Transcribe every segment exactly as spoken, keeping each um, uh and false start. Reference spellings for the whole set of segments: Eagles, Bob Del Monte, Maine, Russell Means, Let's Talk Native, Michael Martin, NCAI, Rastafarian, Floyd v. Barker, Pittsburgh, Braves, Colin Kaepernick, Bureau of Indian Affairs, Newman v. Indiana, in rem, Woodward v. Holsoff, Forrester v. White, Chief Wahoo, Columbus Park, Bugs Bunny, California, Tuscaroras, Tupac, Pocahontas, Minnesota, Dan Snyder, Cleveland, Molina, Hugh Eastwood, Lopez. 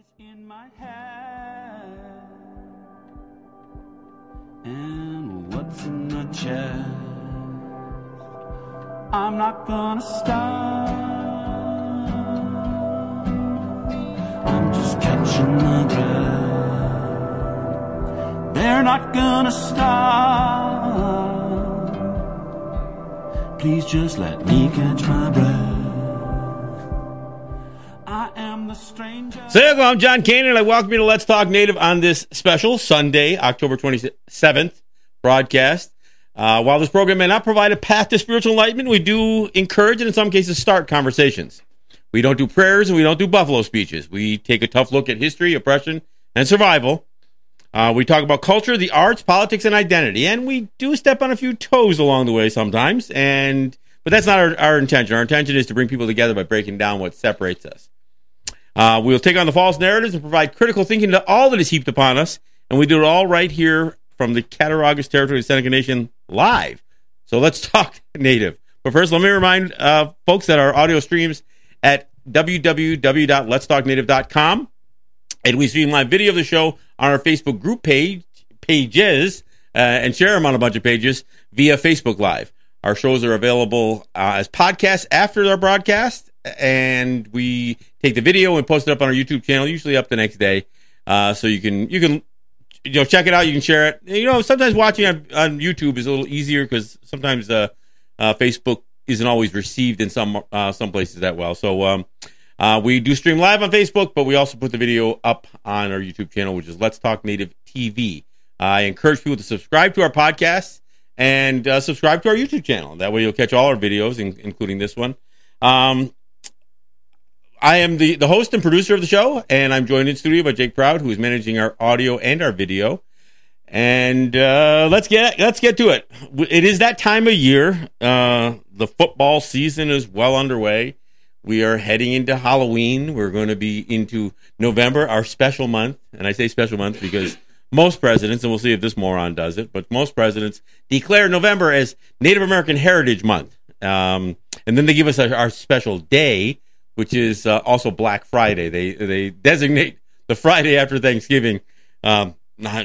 is in my head and what's in my chest. I'm not gonna stop, I'm just catching my breath. They're not gonna stop, please just let me catch my breath. So there you go, I'm John Kane, and I welcome you to Let's Talk Native on this special Sunday, October twenty-seventh broadcast. Uh, while this program may not provide a path to spiritual enlightenment, we do encourage and in some cases start conversations. We don't do prayers and we don't do buffalo speeches. We take a tough look at history, oppression, and survival. Uh, we talk about culture, the arts, politics, and identity. And we do step on a few toes along the way sometimes, and but that's not our, our intention. Our intention is to bring people together by breaking down what separates us. Uh, we'll take on the false narratives and provide critical thinking to all that is heaped upon us. And we do it all right here from the Cattaraugus Territory of Seneca Nation live. So let's talk Native. But first, let me remind uh, folks that our audio streams at w w w dot lets talk native dot com. And we stream live video of the show on our Facebook group page pages uh, and share them on a bunch of pages via Facebook Live. Our shows are available uh, as podcasts after our broadcast. And we take the video and post it up on our YouTube channel, usually up the next day. Uh, so you can you can you know check it out, you can share it. You know, sometimes watching on, on YouTube is a little easier because sometimes uh, uh, Facebook isn't always received in some uh, some places that well. So um, uh, we do stream live on Facebook, but we also put the video up on our YouTube channel, which is Let's Talk Native T V. Uh, I encourage people to subscribe to our podcast and uh, subscribe to our YouTube channel. That way, you'll catch all our videos, in, including this one. Um, I am the, the host and producer of the show, and I'm joined in studio by Jake Proud, who is managing our audio and our video. And uh, let's get let's get to it. It is that time of year. Uh, the football season is well underway. We are heading into Halloween. We're going to be into November, our special month. And I say special month because most presidents, and we'll see if this moron does it, but most presidents declare November as Native American Heritage Month. Um, and then they give us our, our special day, which is uh, also Black Friday. They they designate the Friday after Thanksgiving, um, not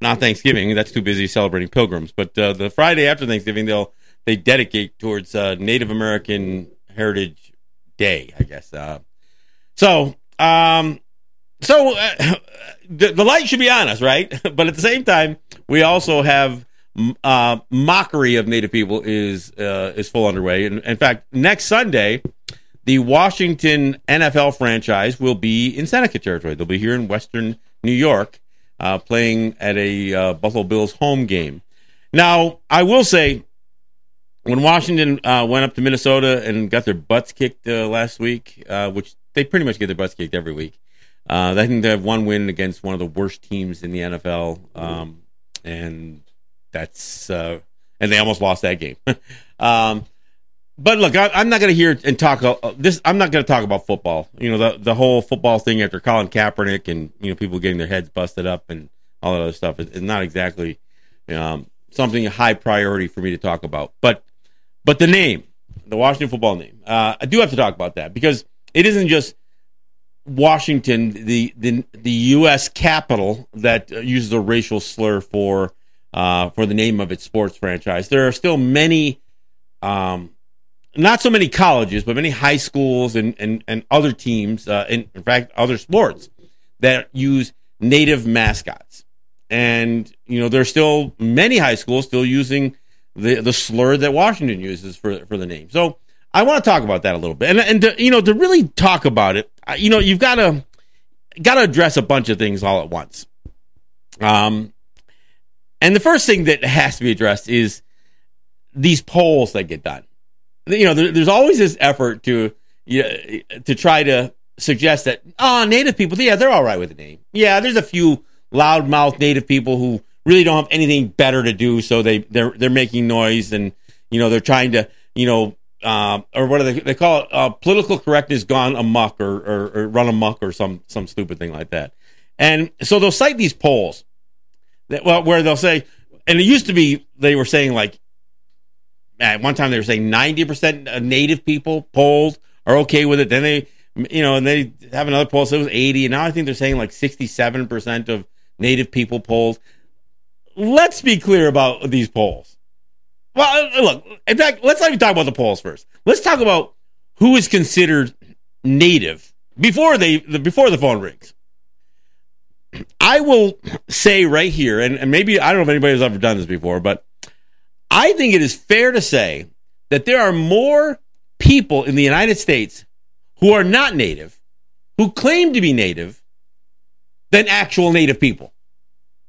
not Thanksgiving. That's too busy celebrating Pilgrims. But uh, the Friday after Thanksgiving, they'll they dedicate towards uh, Native American Heritage Day, I guess. Uh, so um, so uh, the, the light should be on us, right? But at the same time, we also have uh, mockery of Native people is uh, is full underway. And in, in fact, next Sunday, the Washington N F L franchise will be in Seneca Territory. They'll be here in Western New York uh, playing at a uh, Buffalo Bills home game. Now, I will say, when Washington uh, went up to Minnesota and got their butts kicked uh, last week, uh, which they pretty much get their butts kicked every week, uh, I think they have one win against one of the worst teams in the N F L, um, and that's uh, and they almost lost that game. um But look, I, I'm not going to hear and talk uh, this. I'm not going to talk about football. You know, the the whole football thing after Colin Kaepernick and you know people getting their heads busted up and all that other stuff is, is not exactly um, something a high priority for me to talk about. But but the name, the Washington football name, uh, I do have to talk about that because it isn't just Washington, the the the U S capital, that uses a racial slur for uh, for the name of its sports franchise. There are still many. Um, Not so many colleges, but many high schools and, and, and other teams, uh, and in fact, other sports that use Native mascots. And, you know, there's still many high schools still using the, the slur that Washington uses for for the name. So I want to talk about that a little bit. And, and to, you know, to really talk about it, you know, you've got to got to address a bunch of things all at once. Um, and the first thing that has to be addressed is these polls that get done. You know, there, there's always this effort to you know, to try to suggest that, oh, Native people, yeah, they're all right with the name. Yeah, there's a few loudmouth Native people who really don't have anything better to do, so they they're they're making noise, and you know they're trying to you know uh, or what do they they call it? Uh, political correctness gone amok or, or or run amok or some some stupid thing like that. And so they'll cite these polls that well where they'll say, and it used to be they were saying like. At one time, they were saying ninety percent of Native people polled are okay with it. Then they you know, and they have another poll, so it was eighty, and now I think they're saying like sixty-seven percent of Native people polled. Let's be clear about these polls. Well, look, in fact, let's not even talk about the polls first. Let's talk about who is considered Native before they before the phone rings. I will say right here, and, and maybe, I don't know if anybody's ever done this before, but I think it is fair to say that there are more people in the United States who are not Native, who claim to be Native, than actual Native people.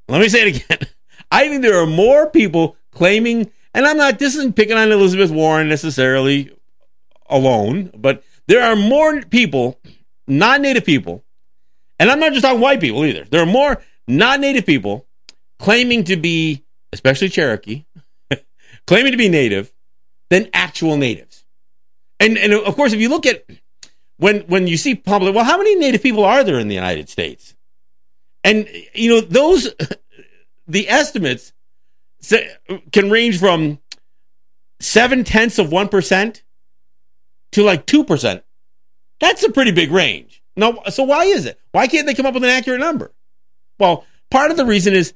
Let me say it again. I think there are more people claiming, and I'm not, this isn't picking on Elizabeth Warren necessarily alone, but there are more people, non-Native people, and I'm not just talking white people either. There are more non-Native people claiming to be, especially Cherokee, claiming to be Native than actual Natives. And and of course, if you look at when when you see public, well, how many Native people are there in the United States? And you know, those the estimates can range from seven tenths of one percent to like two percent. That's a pretty big range. Now, so why is it? Why can't they come up with an accurate number? Well, part of the reason is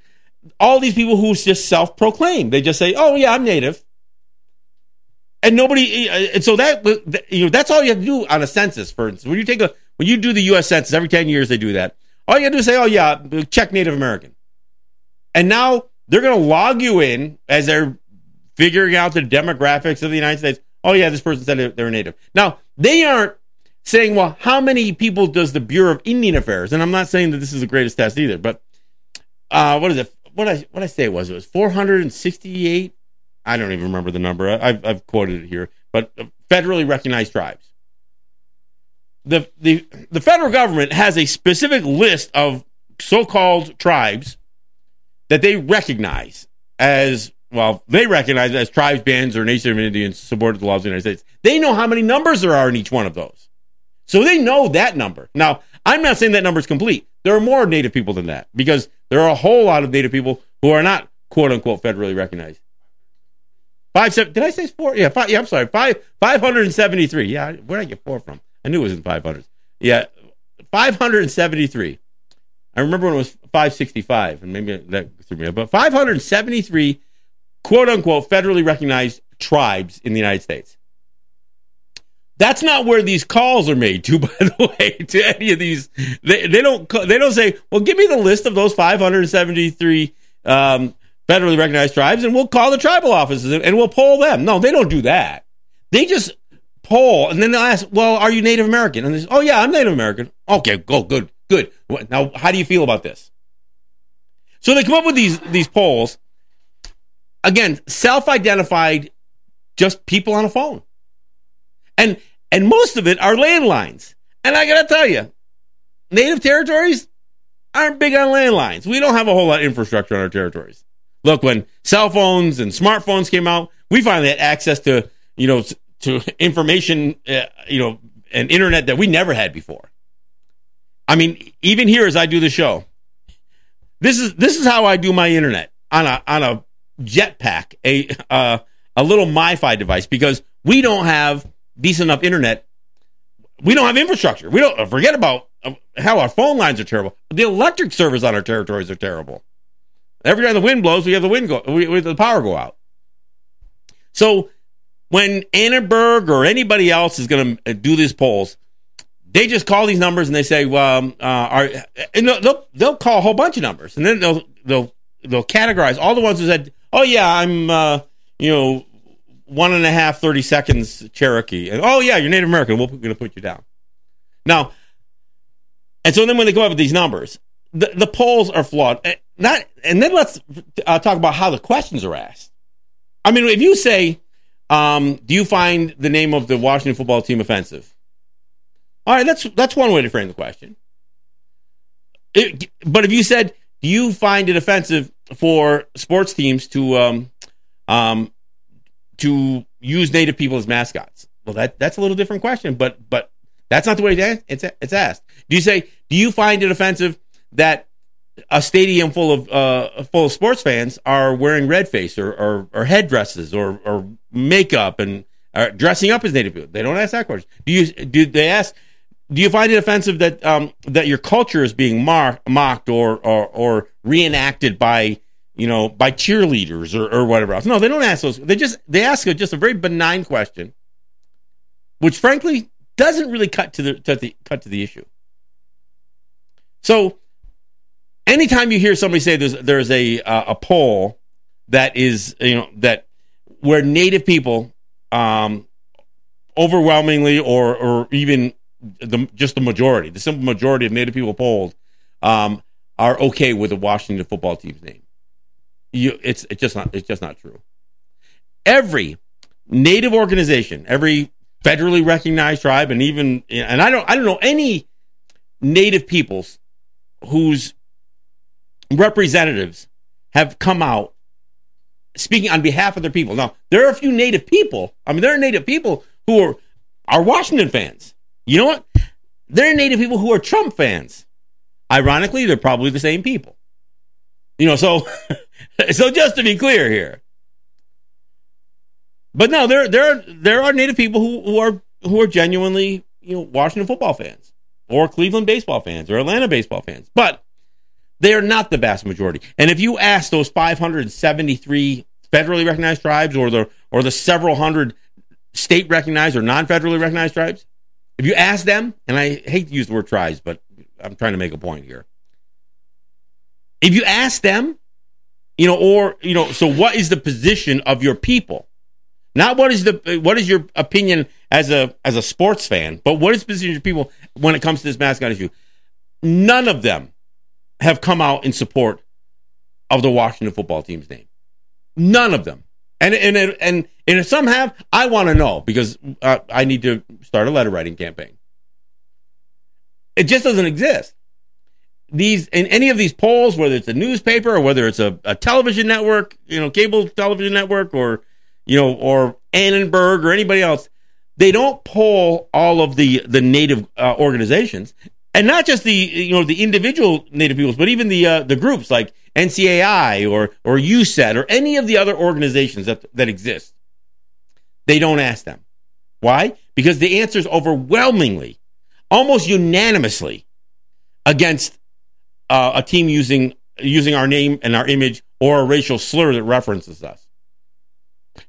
all these people who just self-proclaim. They just say, "Oh yeah, I'm Native," and nobody. And so that you know, that's all you have to do on a census. For instance, when you take a when you do the U S Census every ten years, they do that. All you have to do is say, "Oh yeah, check Native American," and now they're going to log you in as they're figuring out the demographics of the United States. Oh yeah, this person said they're Native. Now they aren't saying, well, how many people does the Bureau of Indian Affairs? And I'm not saying that this is the greatest test either, but uh, what is it? What I what I say it was? It was four hundred sixty-eight. I don't even remember the number. I, I've I've quoted it here, but federally recognized tribes. The the the federal government has a specific list of so-called tribes that they recognize as well. They recognize as tribes, bands, or Nation of Indians subordinate to the laws of the United States. They know how many numbers there are in each one of those. So they know that number. Now, I'm not saying that number is complete. There are more Native people than that because there are a whole lot of Native people who are not "quote unquote" federally recognized. Five seven? Did I say four? Yeah, five, yeah. I'm sorry. Five five hundred and seventy three. Yeah, where did I get four from? I knew it was in five hundreds. Yeah, five hundred and seventy three. I remember when it was five sixty five, and maybe that threw me up. But five hundred and seventy three, quote unquote, federally recognized tribes in the United States. That's not where these calls are made to, by the way, to any of these. They, they don't they don't say, well, give me the list of those five hundred seventy-three um, federally recognized tribes, and we'll call the tribal offices and we'll poll them. No, they don't do that. They just poll, and then they'll ask, well, are you Native American? And they say, oh, yeah, I'm Native American. Okay, go, good, good. Now, how do you feel about this? So they come up with these these polls. Again, self-identified, just people on a phone. And and most of it are landlines. And I got to tell you, Native territories aren't big on landlines. We don't have a whole lot of infrastructure on our territories. Look, when cell phones and smartphones came out, we finally had access to, you know, to information, uh, you know, and internet that we never had before. I mean, even here as I do the show, this is this is how I do my internet on a on a jetpack, a uh, a little MiFi device, because we don't have decent enough internet. We don't have infrastructure. We don't forget about how our phone lines are terrible. The electric service on our territories are terrible. Every time the wind blows, we have the wind go, we, we have the power go out. So when Annenberg or anybody else is going to do these polls, they just call these numbers and they say, "Well, um, uh, are," and they'll they'll call a whole bunch of numbers, and then they'll they'll they'll categorize all the ones who said, "Oh yeah, I'm uh, you know." One and a half, thirty seconds Cherokee. And oh, yeah, you're Native American. We're going to put you down. Now, and so then when they come up with these numbers, the, the polls are flawed. Not, and then let's uh, talk about how the questions are asked. I mean, if you say, um, do you find the name of the Washington football team offensive? All right, that's, that's one way to frame the question. It, but if you said, do you find it offensive for sports teams to... Um, um, to use Native people as mascots? Well, that that's a little different question, but but that's not the way it's it's asked. Do you say, do you find it offensive that a stadium full of uh, full of sports fans are wearing red face or or, or headdresses or or makeup and are dressing up as Native people? They don't ask that question. Do you do they ask do you find it offensive that um, that your culture is being mar- mocked or, or or reenacted by you know by cheerleaders or, or whatever else? No, they don't ask those. They just they ask just a very benign question, which frankly doesn't really cut to the, to the cut to the issue. So, anytime you hear somebody say there's there's a uh, a poll that is you know that where Native people um, overwhelmingly or or even the, just the majority, the simple majority of Native people polled um, are okay with the Washington football team's name. You, it's it's just not it's just not true. Every Native organization, every federally recognized tribe, and even and I don't I don't know any Native peoples whose representatives have come out speaking on behalf of their people. Now, there are a few Native people. I mean, there are Native people who are are Washington fans. You know what? There are Native people who are Trump fans. Ironically, they're probably the same people. You know, so so just to be clear here. But no, there there there are Native people who, who are who are genuinely, you know, Washington football fans or Cleveland baseball fans or Atlanta baseball fans. But they are not the vast majority. And if you ask those five hundred seventy-three federally recognized tribes or the or the several hundred state recognized or non-federally recognized tribes, if you ask them, and I hate to use the word tribes, but I'm trying to make a point here. If you ask them, you know, or, you know, so what is the position of your people? Not what is the what is your opinion as a as a sports fan, but what is the position of your people when it comes to this mascot issue? None of them have come out in support of the Washington football team's name. None of them. And and and, and if some have, I want to know because uh, I need to start a letter writing campaign. It just doesn't exist. These in any of these polls, whether it's a newspaper or whether it's a, a television network, you know, cable television network, or you know, or Annenberg or anybody else, they don't poll all of the the Native uh, organizations. And not just the you know the individual Native peoples, but even the uh, the groups like N C A I or or U C E D D or any of the other organizations that that exist. They don't ask them. Why? Because the answer is overwhelmingly, almost unanimously, against uh, a team using using our name and our image or a racial slur that references us.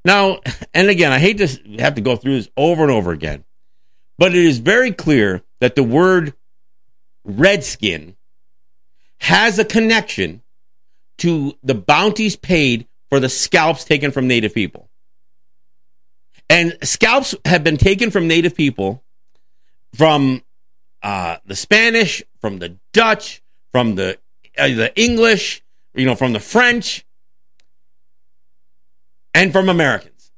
Now, and again, I hate to have to go through this over and over again, but it is very clear that the word Redskin has a connection to the bounties paid for the scalps taken from Native people. And scalps have been taken from Native people from uh, the Spanish, from the Dutch, from the uh, the English, you know, from the French, and from Americans.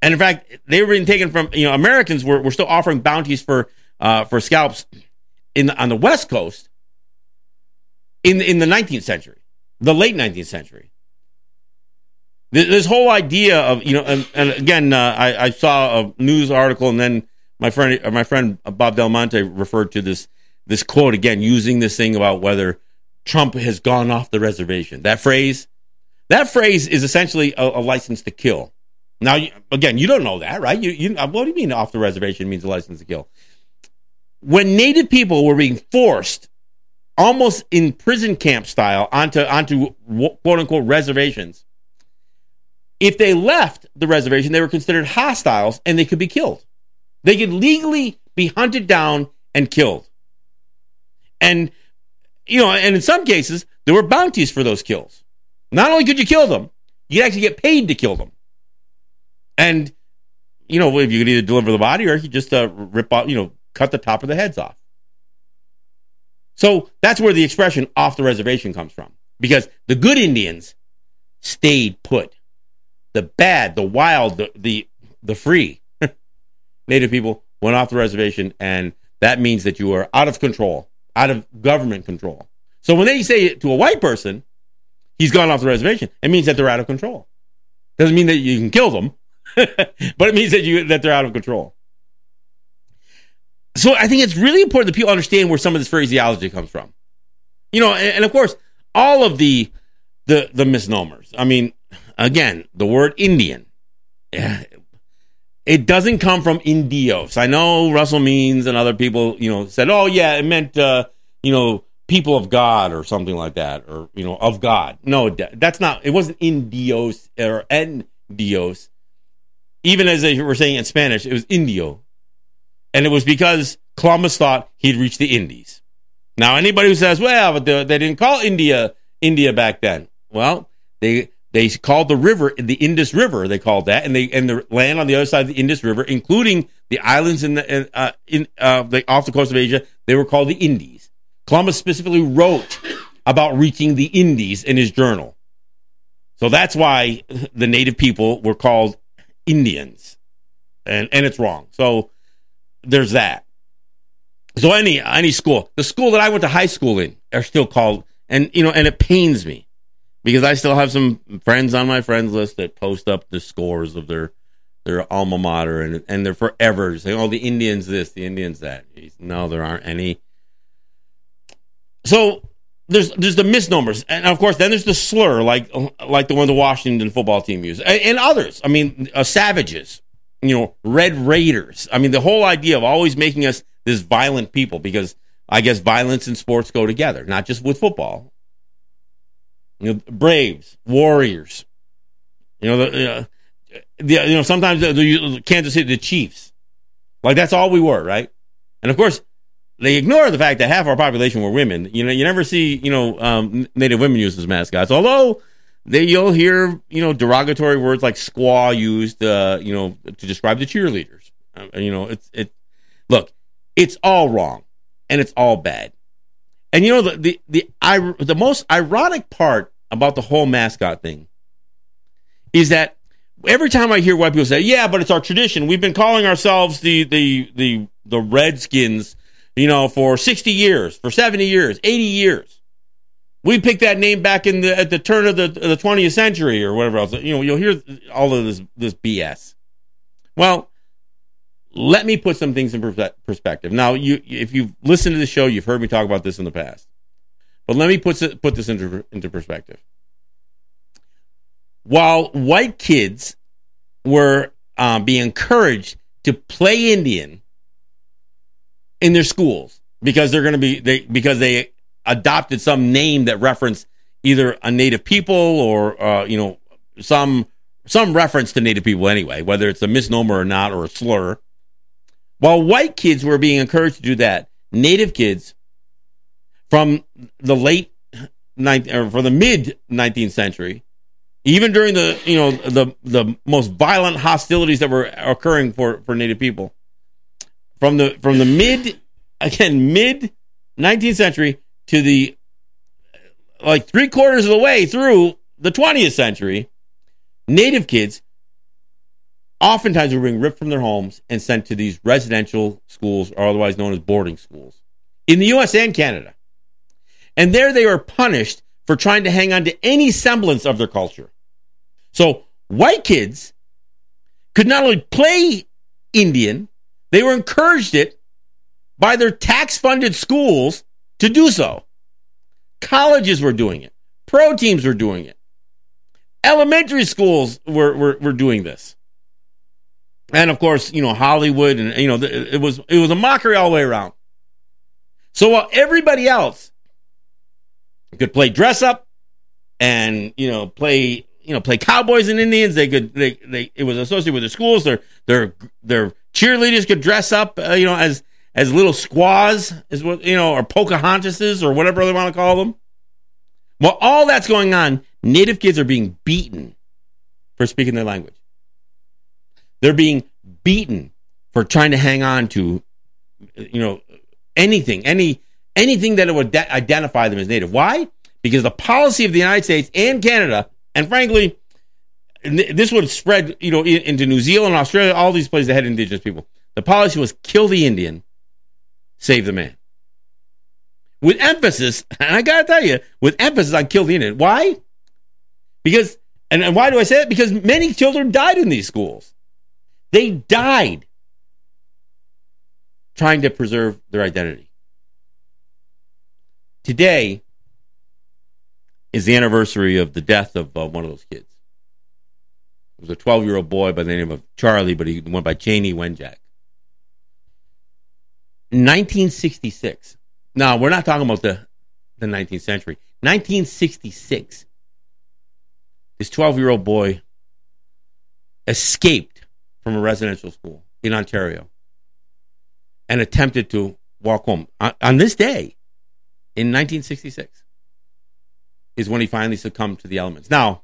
And in fact, they were being taken from, you know, Americans were, were still offering bounties for uh, for scalps In the, on the West Coast, in in the nineteenth century, the late nineteenth century, this, this whole idea of you know, and, and again, uh, I, I saw a news article, and then my friend, my friend Bob Del Monte referred to this this quote again, using this thing about whether Trump has gone off the reservation. That phrase, that phrase is essentially a, a license to kill. Now, again, you don't know that, right? You, you, what do you mean off the reservation means a license to kill? When Native people were being forced, almost in prison camp style, onto onto quote unquote reservations, if they left the reservation, they were considered hostiles and they could be killed. They could legally be hunted down and killed. And you know, and in some cases, there were bounties for those kills. Not only could you kill them, you'd actually get paid to kill them. And you know, if you could either deliver the body or you just uh, rip off, you know. cut the top of the heads off. So that's where the expression off the reservation comes from, because the good Indians stayed put. The bad, the wild, the the, the free Native people went off the reservation, and that means that you are out of control, out of government control. So when they say it to a white person, he's gone off the reservation, it means that they're out of control. Doesn't mean that you can kill them, but it means that you that they're out of control. So I think it's really important that people understand where some of this phraseology comes from. You know, and, and of course, all of the, the the misnomers. I mean, again, the word Indian. It doesn't come from Indios. I know Russell Means and other people, you know, said, oh, yeah, it meant, uh, you know, people of God or something like that, or, you know, of God. No, that's not, it wasn't Indios or N-Dios. Even as they were saying in Spanish, it was Indio. And it was because Columbus thought he'd reached the Indies. Now, anybody who says, well, but they, they didn't call India India back then. Well, they... They called the river, the Indus River, they called that, and they and the land on the other side of the Indus River, including the islands in the uh, in uh, the, off the coast of Asia, they were called the Indies. Columbus specifically wrote about reaching the Indies in his journal. So that's why the native people were called Indians, and and it's wrong. So there's that. So any any school, the school that I went to high school in, are still called, and you know, and it pains me. Because I still have some friends on my friends list that post up the scores of their their alma mater, and and they're forever saying, oh, the Indians this, the Indians that. No, there aren't any. So there's there's the misnomers. And, of course, then there's the slur, like like the one the Washington football team used. And, and others. I mean, uh, savages, you know, Red Raiders. I mean, the whole idea of always making us this violent people, because I guess violence and sports go together, not just with football. You know, Braves, Warriors. You know, the, uh, the you know sometimes the, the Kansas City, the Chiefs. Like that's all we were, right? And of course, they ignore the fact that half our population were women. You know, you never see you know um, Native women used as mascots. Although they, you'll hear you know derogatory words like squaw used, uh, you know, to describe the cheerleaders. Uh, you know, it's it. Look, it's all wrong, and it's all bad. And you know the the the, I, the most ironic part about the whole mascot thing is that every time I hear white people say, "Yeah, but it's our tradition. We've been calling ourselves the the the the Redskins, you know, for sixty years, for seventy years, eighty years. We picked that name back in the at the turn of the the twentieth century or whatever else." You know, you'll hear all of this this B S. Well, let me put some things in perspective. Now, you, if you've listened to the show, you've heard me talk about this in the past. But let me put, put this into, into perspective. While white kids were um, being encouraged to play Indian in their schools because they're going to be they, because they adopted some name that referenced either a native people or uh, you know some some reference to native people anyway, whether it's a misnomer or not or a slur. While white kids were being encouraged to do that, native kids from the late ninth or from the mid nineteenth century, even during the you know the the most violent hostilities that were occurring for, for native people, from the from the mid again mid nineteenth century to the like three quarters of the way through the twentieth century, native kids oftentimes were being ripped from their homes and sent to these residential schools, or otherwise known as boarding schools, in the U S and Canada. And there they were punished for trying to hang on to any semblance of their culture. So white kids could not only play Indian, they were encouraged it by their tax-funded schools to do so. Colleges were doing it. Pro teams were doing it. Elementary schools were, were, were doing this. And of course, you know, Hollywood, and you know, it was it was a mockery all the way around. So while everybody else could play dress up, and you know, play you know, play cowboys and Indians, they could they, they it was associated with their schools. Their their their cheerleaders could dress up, uh, you know, as as little squaws, is what you know, or Pocahontases or whatever they want to call them. While all that's going on, native kids are being beaten for speaking their language. They're being beaten for trying to hang on to, you know, anything, any anything that would de- identify them as native. Why? Because the policy of the United States and Canada, and frankly, this would spread, you know, into New Zealand, Australia, all these places that had indigenous people. The policy was kill the Indian, save the man. With emphasis, and I got to tell you, with emphasis on kill the Indian. Why? Because, and, and why do I say that? Because many children died in these schools. They died trying to preserve their identity. Today is the anniversary of the death of uh, one of those kids. There was a twelve-year-old boy by the name of Charlie, but he went by Chanie Wenjack. nineteen sixty-six. Now, we're not talking about the, the nineteenth century. nineteen sixty-six, this twelve-year-old boy escaped from a residential school in Ontario and attempted to walk home. On, on this day, in nineteen sixty-six, is when he finally succumbed to the elements. Now,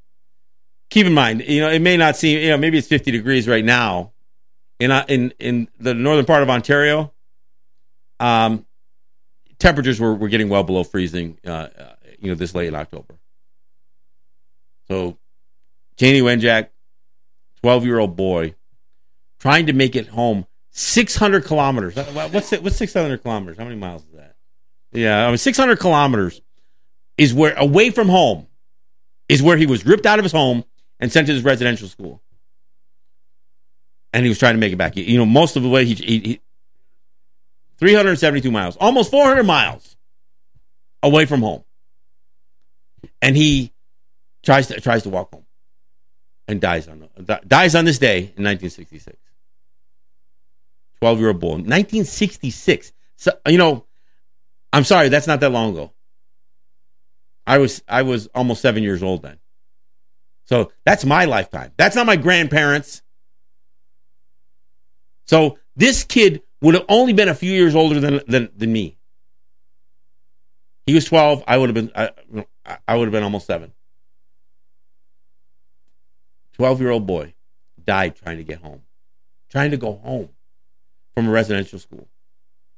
keep in mind, you know, it may not seem, you know, maybe it's fifty degrees right now in in in the northern part of Ontario. Um, temperatures were, were getting well below freezing, uh, uh, you know, this late in October. So, Chanie Wenjack, twelve-year-old boy, trying to make it home six hundred kilometers. What's it, what's six hundred kilometers? How many miles is that? Yeah, I mean, six hundred kilometers is where, away from home, is where he was ripped out of his home and sent to his residential school. And he was trying to make it back. You know, most of the way, he, he, he three hundred seventy-two miles, almost four hundred miles away from home. And he tries to tries to walk home and dies on dies on this day in nineteen sixty-six. twelve-year-old boy. nineteen sixty-six. So, you know, I'm sorry, that's not that long ago. I was I was almost seven years old then. So that's my lifetime. That's not my grandparents. So this kid would have only been a few years older than than, than me. He was twelve. I would have been I, I would have been almost seven. twelve-year-old boy died trying to get home. Trying to go home from a residential school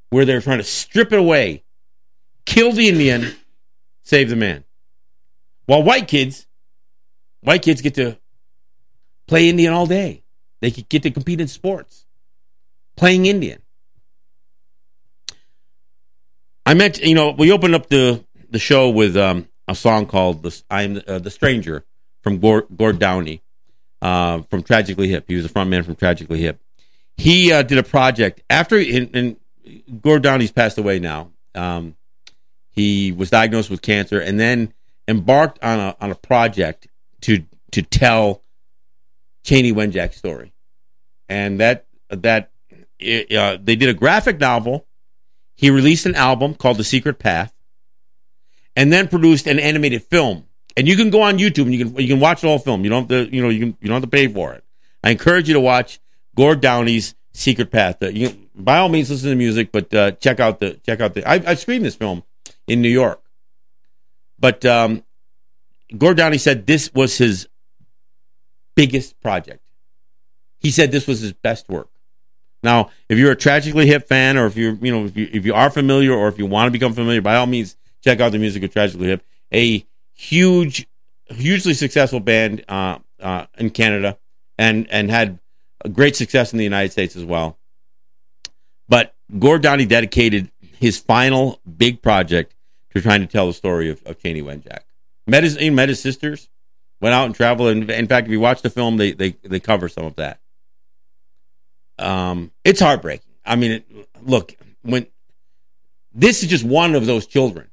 where they were trying to strip it away, kill the Indian, save the man. While white kids, white kids get to play Indian all day. They could get to compete in sports, playing Indian. I meant, you know, we opened up the, the show with um, a song called "The I'm uh, the Stranger" from Gord, Gord Downie uh, from Tragically Hip. He was the front man from Tragically Hip. He uh, did a project after, and, and Gord Downie's passed away now. Um, He was diagnosed with cancer and then embarked on a on a project to to tell Chanie Wenjack's story, and that that uh, they did a graphic novel. He released an album called The Secret Path, and then produced an animated film. And you can go on YouTube and you can you can watch the whole film. You don't have to, you know you can, you don't have to pay for it. I encourage you to watch Gord Downie's Secret Path. Uh, you can, by all means, listen to the music, but uh, check out the check out the. I, I've screened this film in New York. But um, Gord Downie said this was his biggest project. He said this was his best work. Now, if you're a Tragically Hip fan, or if you're, you know, if you if you are familiar, or if you want to become familiar, by all means, check out the music of Tragically Hip, a huge, hugely successful band uh, uh, in Canada, and and had a great success in the United States as well. But Gord Downie dedicated his final big project to trying to tell the story of, of Chanie Wenjack. Met his, he met his sisters, went out and traveled. And in fact, if you watch the film, they they, they cover some of that. Um, it's heartbreaking. I mean, it, look, when this is just one of those children.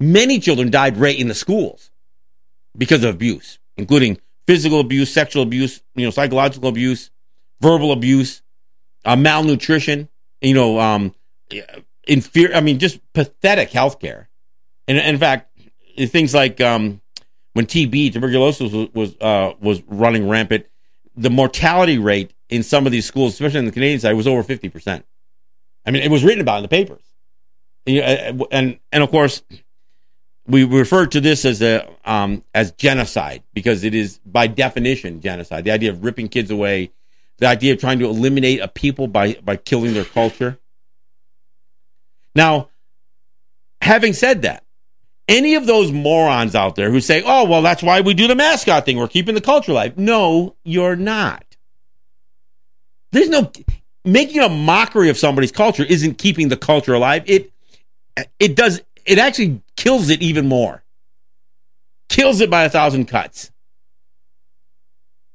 Many children died right in the schools because of abuse, including physical abuse, sexual abuse, you know, psychological abuse, verbal abuse, uh, malnutrition, you know, um, in fear, I mean, just pathetic healthcare, and, and in fact, things like um, when T B, tuberculosis, was was, uh, was running rampant, the mortality rate in some of these schools, especially on the Canadian side, was over fifty percent. I mean, it was written about in the papers, and and, and of course, we refer to this as a um, as genocide because it is by definition genocide. The idea of ripping kids away, the idea of trying to eliminate a people by by killing their culture. Now, having said that, any of those morons out there who say, oh, well, that's why we do the mascot thing. We're keeping the culture alive. No, you're not. There's no... Making a mockery of somebody's culture isn't keeping the culture alive. It it does... It actually kills it even more. Kills it by a thousand cuts.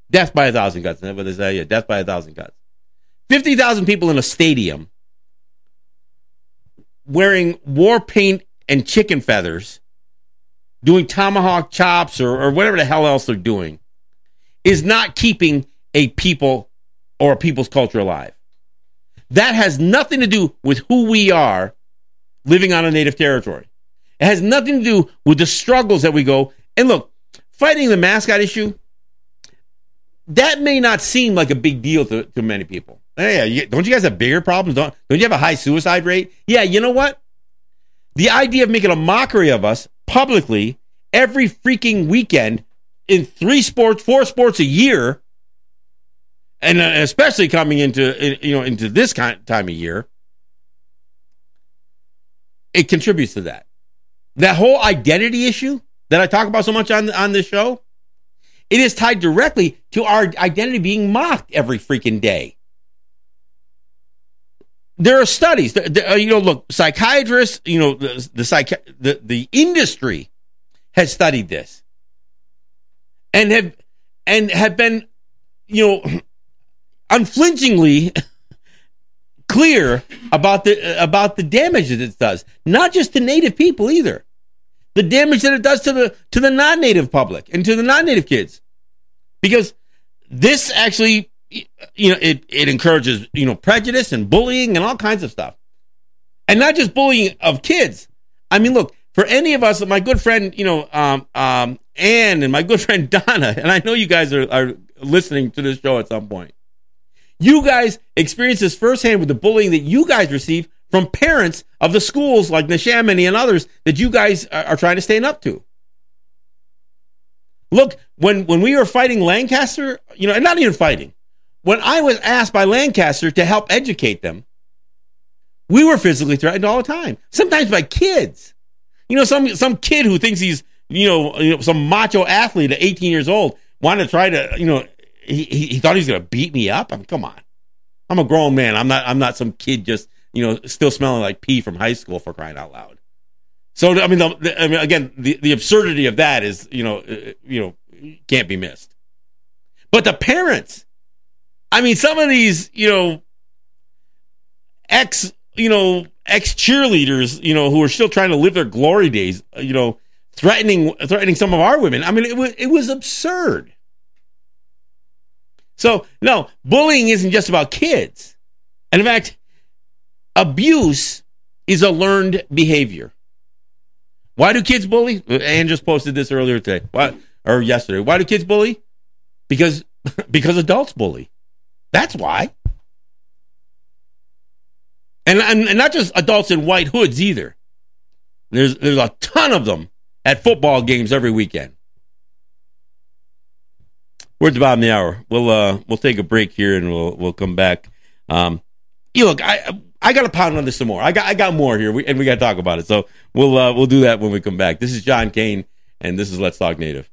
Death by a thousand cuts. That's what they say. Yeah, death by a thousand cuts. fifty thousand people in a stadium wearing war paint and chicken feathers, doing tomahawk chops or, or whatever the hell else they're doing, is not keeping a people or a people's culture alive. That has nothing to do with who we are living on a native territory. It has nothing to do with the struggles that we go. And look, fighting the mascot issue, that may not seem like a big deal to, to many people. Hey, you, don't you guys have bigger problems? Don't, don't you have a high suicide rate? Yeah, you know what? The idea of making a mockery of us publicly every freaking weekend in three sports, four sports a year, and especially coming into you know into this kind time of year, it contributes to that. That whole identity issue that I talk about so much on on this show, it is tied directly to our identity being mocked every freaking day. There are studies, you know, look, psychiatrists, you know, the the, psych, the the industry has studied this and have and have been, you know, unflinchingly clear about the about the damage that it does, not just to Native people either, the damage that it does to the to the non-Native public and to the non-Native kids, because this actually, you know, it, it encourages, you know, prejudice and bullying and all kinds of stuff. And not just bullying of kids. I mean, look, for any of us, my good friend, you know, um, um, Ann and my good friend Donna, and I know you guys are, are listening to this show at some point. You guys experience this firsthand with the bullying that you guys receive from parents of the schools like Neshaminy and others that you guys are, are trying to stand up to. Look, when, when we were fighting Lancaster, you know, and not even fighting, when I was asked by Lancaster to help educate them, we were physically threatened all the time. Sometimes by kids. You know, some some kid who thinks he's, you know, you know some macho athlete at eighteen years old wanted to try to, you know, he he thought he was going to beat me up. I mean, come on. I'm a grown man. I'm not I'm not some kid just, you know, still smelling like pee from high school, for crying out loud. So, I mean, the, I mean again, the, the absurdity of that is, you know, uh, you know, can't be missed. But the parents, I mean, some of these, you know, ex, you know, ex cheerleaders, you know, who are still trying to live their glory days, you know, threatening, threatening some of our women. I mean, it was, it was absurd. So no, bullying isn't just about kids. And in fact, abuse is a learned behavior. Why do kids bully? Ann just posted this earlier today, why, or yesterday. Why do kids bully? Because, because adults bully. That's why. And, and and not just adults in white hoods either. There's there's a ton of them at football games every weekend. We're at the bottom of the hour. We'll uh we'll take a break here and we'll we'll come back. Um, you look, I I got to pound on this some more. I got I got more here, we, and we got to talk about it. So we'll uh, we'll do that when we come back. This is John Kane, and this is Let's Talk Native.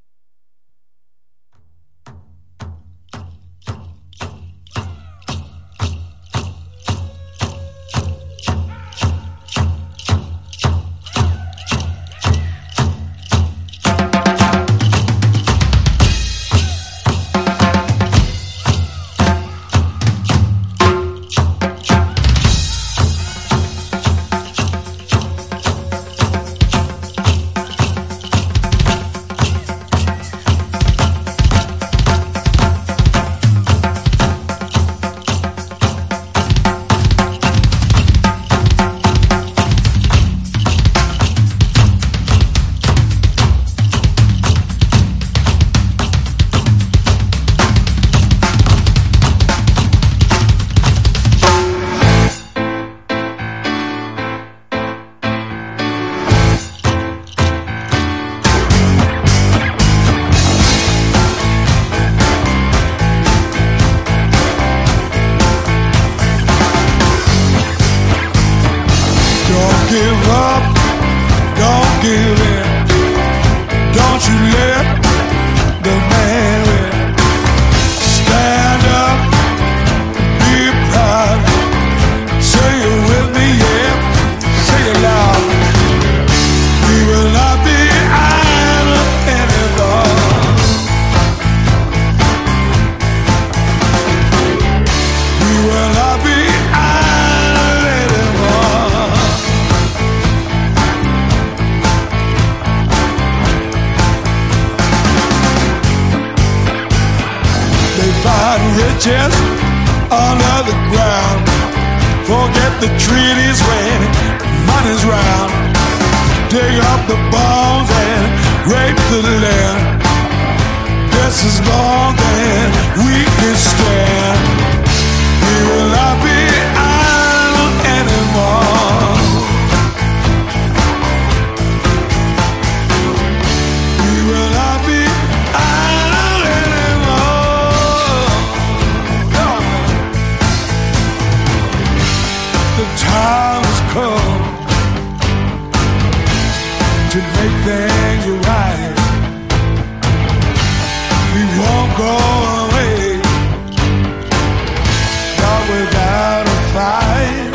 find riches under the ground. Forget the treaties when money's round. Dig up the bones and rape the land. This is more than we can stand. We will not be idle anymore. To make things right, we won't go away, not without a fight.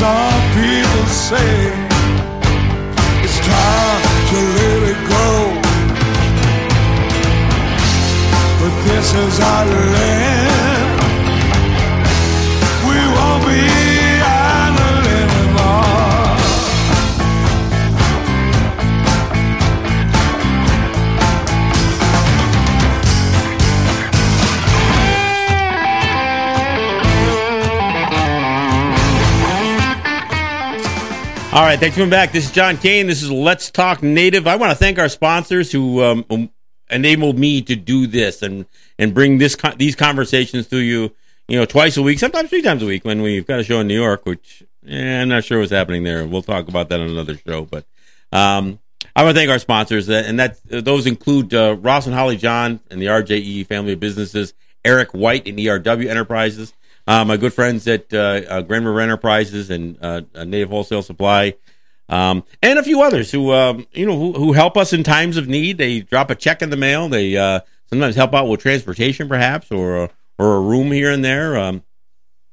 Some people say it's time to let it go, but this is our land. We won't be. All right, thanks for coming back. This is John Kane. This is Let's Talk Native. I want to thank our sponsors who um, enabled me to do this and, and bring this con- these conversations to you, you know, twice a week, sometimes three times a week when we've got a show in New York, which eh, I'm not sure what's happening there. We'll talk about that on another show. But um, I want to thank our sponsors, and that those include uh, Ross and Holly John and the R J E family of businesses, Eric White and E R W Enterprises, Uh, my good friends at uh, uh, Grand River Enterprises and uh, Native Wholesale Supply, um, and a few others who um, you know who, who help us in times of need. They drop a check in the mail. They uh, sometimes help out with transportation, perhaps, or or a room here and there. Um,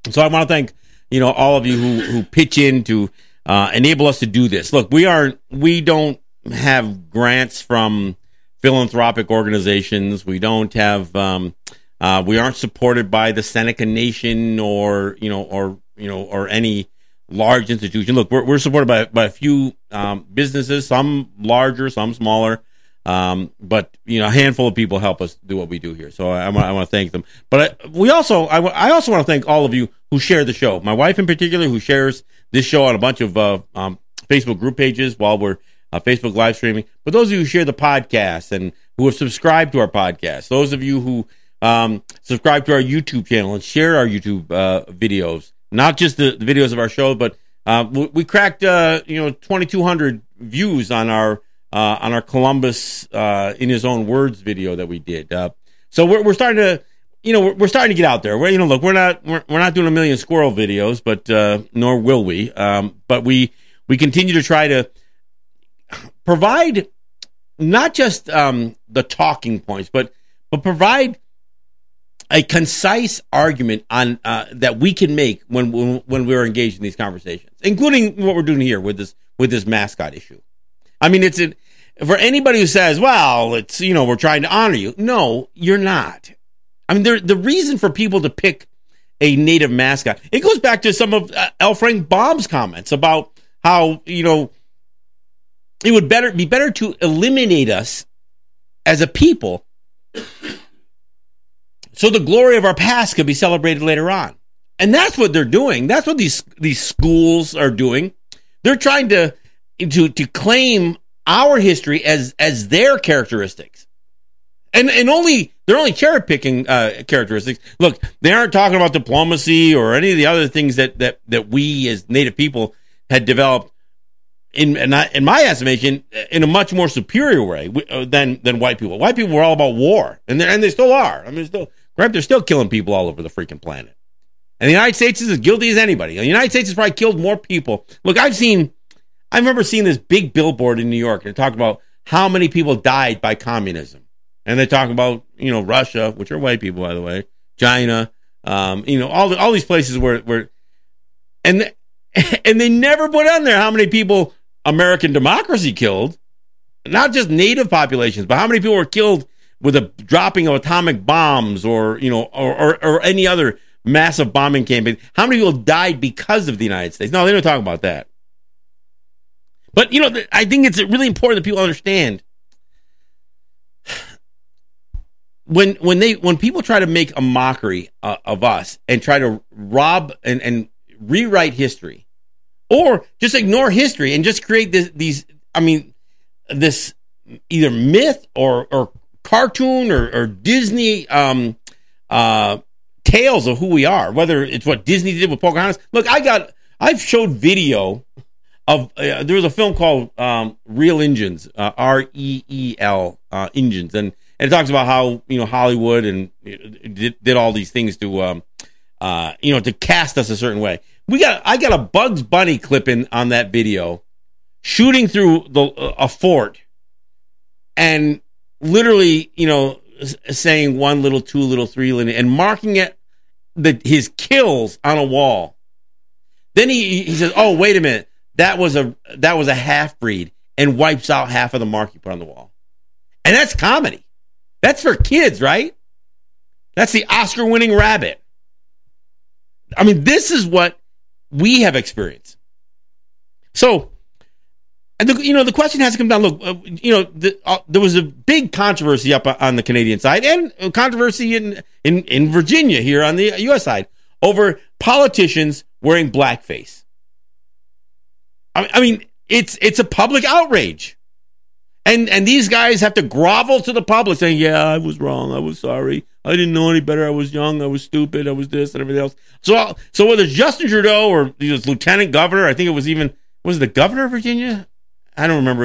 so I want to thank you know all of you who, who pitch in to uh, enable us to do this. Look, we are we don't have grants from philanthropic organizations. We don't have. Um, Uh, we aren't supported by the Seneca Nation or, you know, or, you know, or any large institution. Look, we're, we're supported by, by a few um, businesses, some larger, some smaller. Um, but, you know, a handful of people help us do what we do here. So I, I want to thank them. But I, we also I, I also want to thank all of you who share the show. My wife in particular, who shares this show on a bunch of uh, um, Facebook group pages while we're uh, Facebook live streaming. But those of you who share the podcast and who have subscribed to our podcast, those of you who Um, subscribe to our YouTube channel and share our YouTube uh, videos, not just the, the videos of our show, but uh, we, we cracked uh, you know twenty-two hundred views on our uh, on our Columbus uh, in his own words video that we did. Uh, so we're we're starting to you know we're, we're starting to get out there. We're, you know look we're not we're, we're not doing a million squirrel videos, but uh, nor will we. Um, but we we continue to try to provide not just um, the talking points, but but provide a concise argument on uh, that we can make when, when when we're engaged in these conversations, including what we're doing here with this with this mascot issue. I mean, it's a, for anybody who says, "Well, it's you know we're trying to honor you." No, you're not. I mean, there, the reason for people to pick a native mascot, it goes back to some of uh, L. Frank Baum's comments about how you know it would better be better to eliminate us as a people. So the glory of our past could be celebrated later on. And that's what they're doing. That's what these these schools are doing. They're trying to to, to claim our history as as their characteristics. And and only they're only cherry picking uh, characteristics. Look, they aren't talking about diplomacy or any of the other things that that, that we as Native people had developed in in my estimation in a much more superior way than than white people. White people were all about war, and they and they still are. I mean, still. Right? They're still killing people all over the freaking planet. And the United States is as guilty as anybody. The United States has probably killed more people. Look, I've seen, I remember seeing this big billboard in New York and talking about how many people died by communism. And they talk about, you know, Russia, which are white people, by the way, China, um, you know, all the, all these places where, where and, and they never put on there how many people American democracy killed, not just native populations, but how many people were killed with a dropping of atomic bombs or, you know, or, or, or any other massive bombing campaign. How many people died because of the United States? No, they don't talk about that. But, you know, I think it's really important that people understand when when they when people try to make a mockery uh, of us and try to rob and, and rewrite history, or just ignore history and just create this, these, I mean, this either myth or or cartoon or, or Disney um, uh, tales of who we are, whether it's what Disney did with Pocahontas. Look, I got, I've showed video of, uh, there was a film called um, Reel Engines, uh, R E E L, uh, Engines, and, and it talks about how, you know, Hollywood and did, did all these things to, um, uh, you know, to cast us a certain way. We got, I got a Bugs Bunny clip in on that video, shooting through the a fort, and literally, you know, saying one little, two little, three little, and marking it the his kills on a wall. Then he he says, "Oh, wait a minute, that was a that was a half breed," and wipes out half of the mark you put on the wall. And that's comedy. That's for kids, right? That's the Oscar-winning rabbit. I mean, this is what we have experienced. So, and the, you know, the question has to come down. Look, uh, you know, the, uh, there was a big controversy up on the Canadian side, and controversy in, in, in Virginia here on the U S side over politicians wearing blackface. I, I mean, it's it's a public outrage, and and these guys have to grovel to the public saying, "Yeah, I was wrong. I was sorry. I didn't know any better. I was young. I was stupid. I was this and everything else." So, so whether it's Justin Trudeau or he was lieutenant governor, I think it was even, was it the governor of Virginia? I don't remember.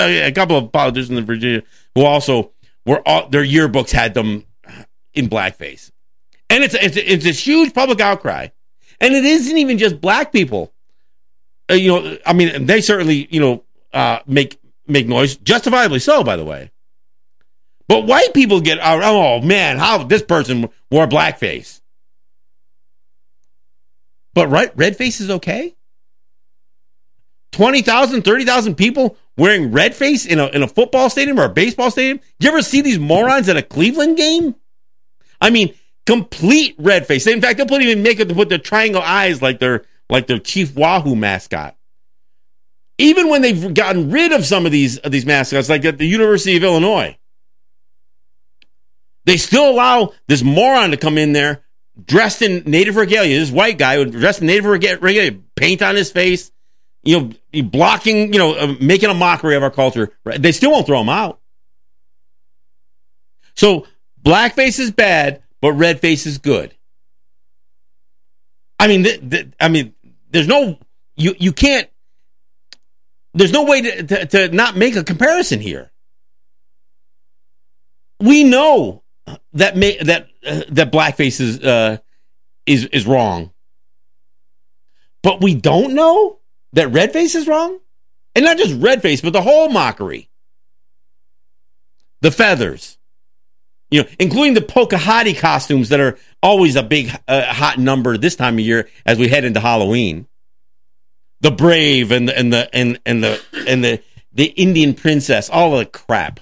A couple of politicians in Virginia who also were, all, their yearbooks had them in blackface. And it's, it's, it's a huge public outcry. And it isn't even just black people. Uh, you know, I mean, they certainly, you know, uh, make, make noise, justifiably so, by the way. But white people get, oh man, how this person wore blackface. But right, red face is okay? twenty thousand, thirty thousand people wearing red face in a, in a football stadium or a baseball stadium? You ever see these morons at a Cleveland game? I mean, complete red face. In fact, they'll put even makeup to put their triangle eyes like their, like their Chief Wahoo mascot. Even when they've gotten rid of some of these, of these mascots, like at the University of Illinois, they still allow this moron to come in there dressed in Native regalia. This white guy dressed in Native regalia, paint on his face, you know, blocking, you know, making a mockery of our culture. They still won't throw him out. So blackface is bad, but redface is good. I mean, th- th- I mean, there's no you you can't. There's no way to, to to not make a comparison here. We know that may, that uh, that blackface is uh, is is wrong, but we don't know that redface is wrong, and not just redface, but the whole mockery, the feathers, you know, including the Pocahontas costumes that are always a big uh, hot number this time of year as we head into Halloween. The Brave and the, and the and and the and the the Indian princess, all of the crap.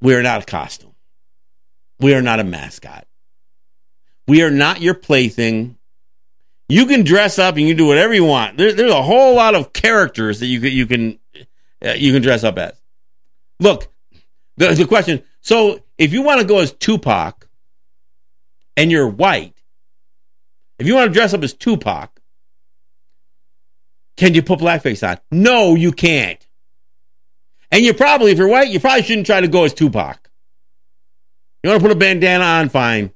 We are not a costume. We are not a mascot. We are not your plaything. You can dress up and you can do whatever you want. There, there's a whole lot of characters that you can you can uh, you can dress up as. Look, there's a question. So if you want to go as Tupac and you're white, if you want to dress up as Tupac, can you put blackface on? No, you can't. And you probably, if you're white, you probably shouldn't try to go as Tupac. You want to put a bandana on, fine.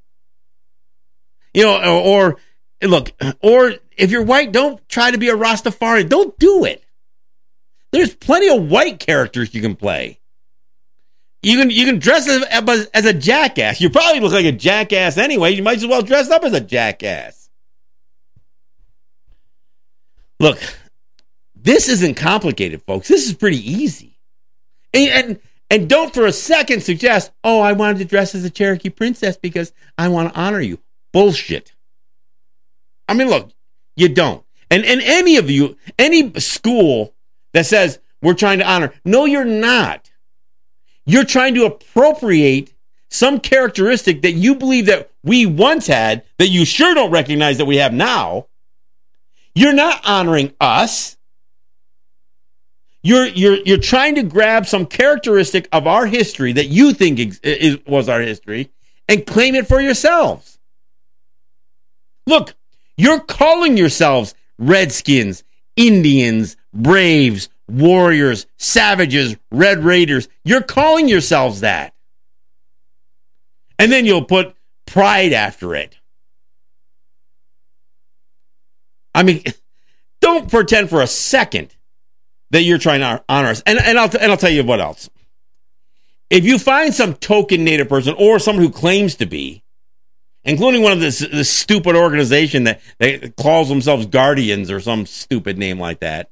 You know, or, or look, or if you're white, don't try to be a Rastafarian. Don't do it. There's plenty of white characters you can play. You can you can dress as, as, as a jackass. You probably look like a jackass anyway. You might as well dress up as a jackass. Look, this isn't complicated, folks. This is pretty easy. And, and and don't for a second suggest, oh, I wanted to dress as a Cherokee princess because I want to honor you. Bullshit. I mean, look, you don't. And and any of you, any school that says we're trying to honor, no, you're not. You're trying to appropriate some characteristic that you believe that we once had that you sure don't recognize that we have now. You're not honoring us. You're you're you're trying to grab some characteristic of our history that you think ex- is, was our history and claim it for yourselves. Look, you're calling yourselves Redskins, Indians, Braves, Warriors, Savages, Red Raiders. You're calling yourselves that. And then you'll put pride after it. I mean, don't pretend for a second that you're trying to honor us. And, and, I'll, and I'll tell you what else. If you find some token Native person or someone who claims to be, including one of this, this stupid organization that, that calls themselves Guardians or some stupid name like that,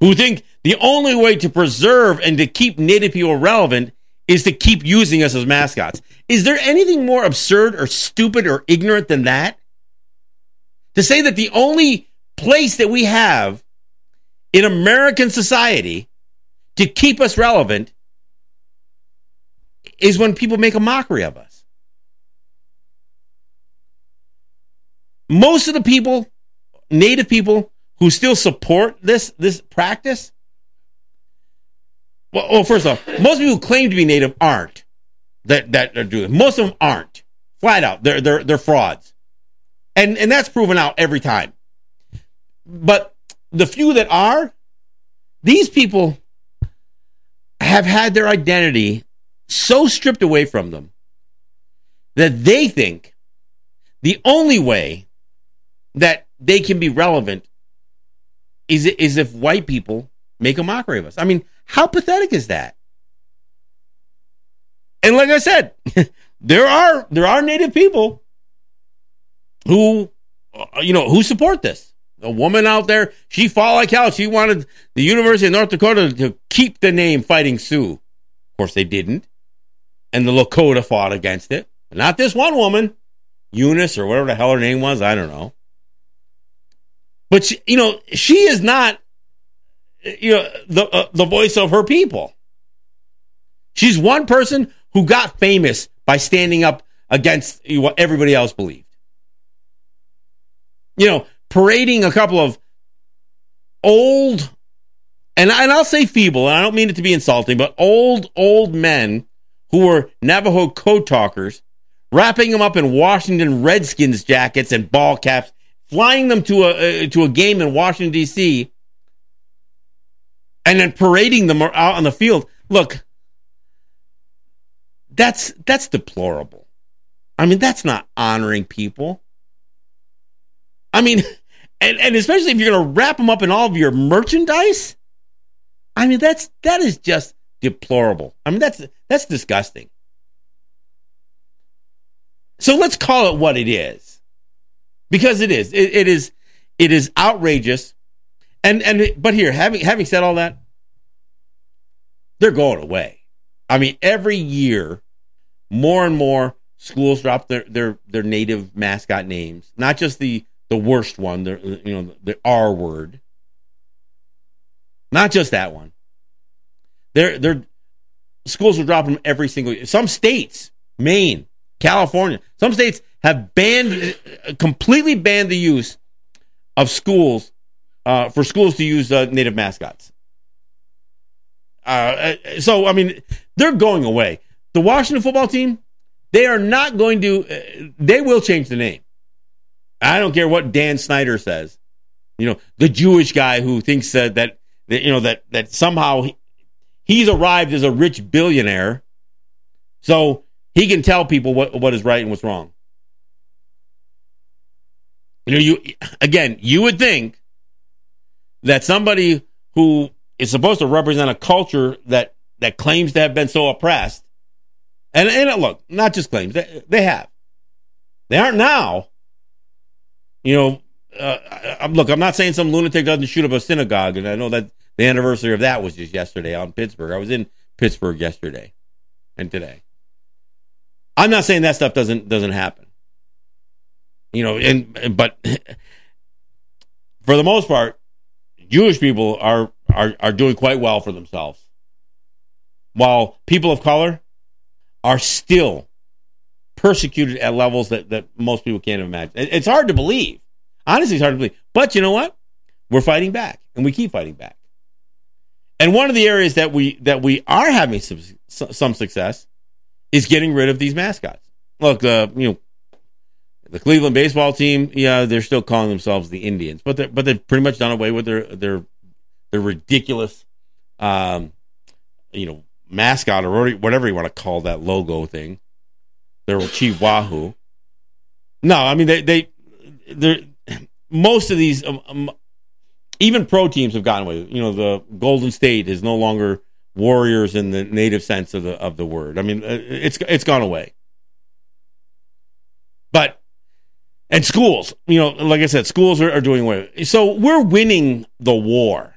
who think the only way to preserve and to keep Native people relevant is to keep using us as mascots. Is there anything more absurd or stupid or ignorant than that? To say that the only place that we have in American society to keep us relevant is when people make a mockery of us. Most of the people, Native people, who still support this this practice, well, well, first off, most people who claim to be Native aren't. That that are doing it. Most of them aren't. Flat out, they're they're they're frauds, and and that's proven out every time. But the few that are, these people have had their identity so stripped away from them that they think the only way that they can be relevant is is if white people make a mockery of us. I mean, how pathetic is that? And like I said, there are there are Native people who, you know, who support this. A woman out there, she fought like hell. She wanted the University of North Dakota to keep the name Fighting Sioux. Of course, they didn't. And the Lakota fought against it. But not this one woman, Eunice or whatever the hell her name was. I don't know. But, she, you know, she is not, you know, the uh, the voice of her people. She's one person who got famous by standing up against what everybody else believed. You know, parading a couple of old, and, and I'll say feeble, and I don't mean it to be insulting, but old, old men who were Navajo code talkers, wrapping them up in Washington Redskins jackets and ball caps, flying them to a uh, to a game in Washington, D C, and then parading them out on the field. Look, that's that's deplorable. I mean, that's not honoring people. I mean, and, and especially if you're going to wrap them up in all of your merchandise, I mean, that's that is just deplorable. I mean, that's that's disgusting. So let's call it what it is, because it is it, it is it is outrageous. And and but here, having having said all that, they're going away. I mean, every year, more and more schools drop their their, their Native mascot names, not just the. The worst one, the, you know, the R word. Not just that one. They're, they're, schools are dropping them every single year. Some states, Maine, California, some states have banned, completely banned the use of schools, uh, for schools to use uh, Native mascots. Uh, so, I mean, they're going away. The Washington football team, they are not going to, they will change the name. I don't care what Dan Snyder says, you know, the Jewish guy who thinks uh, that, that, you know, that, that somehow he, he's arrived as a rich billionaire, so he can tell people what, what is right and what's wrong. You know, you again, you would think that somebody who is supposed to represent a culture that, that claims to have been so oppressed, and, and look, not just claims, they, they have. They aren't now. You know, uh, I'm, look, I'm not saying some lunatic doesn't shoot up a synagogue, and I know that the anniversary of that was just yesterday out in Pittsburgh. I was in Pittsburgh yesterday and today. I'm not saying that stuff doesn't doesn't happen. You know, and but for the most part, Jewish people are, are, are doing quite well for themselves, while people of color are still persecuted at levels that, that most people can't imagine. It's hard to believe. Honestly, it's hard to believe. But you know what? We're fighting back, and we keep fighting back. And one of the areas that we that we are having some some success is getting rid of these mascots. Look, uh, you know, the Cleveland baseball team, yeah, they're still calling themselves the Indians, but they but they've pretty much done away with their their their ridiculous, um, you know, mascot or whatever you want to call that logo thing. Their Chief Wahoo. No, I mean they they they most of these. Um, Even pro teams have gotten away. You know, the Golden State is no longer warriors in the native sense of the of the word. I mean, it's it's gone away. But and schools, you know, like I said, schools are, are doing away. So we're winning the war.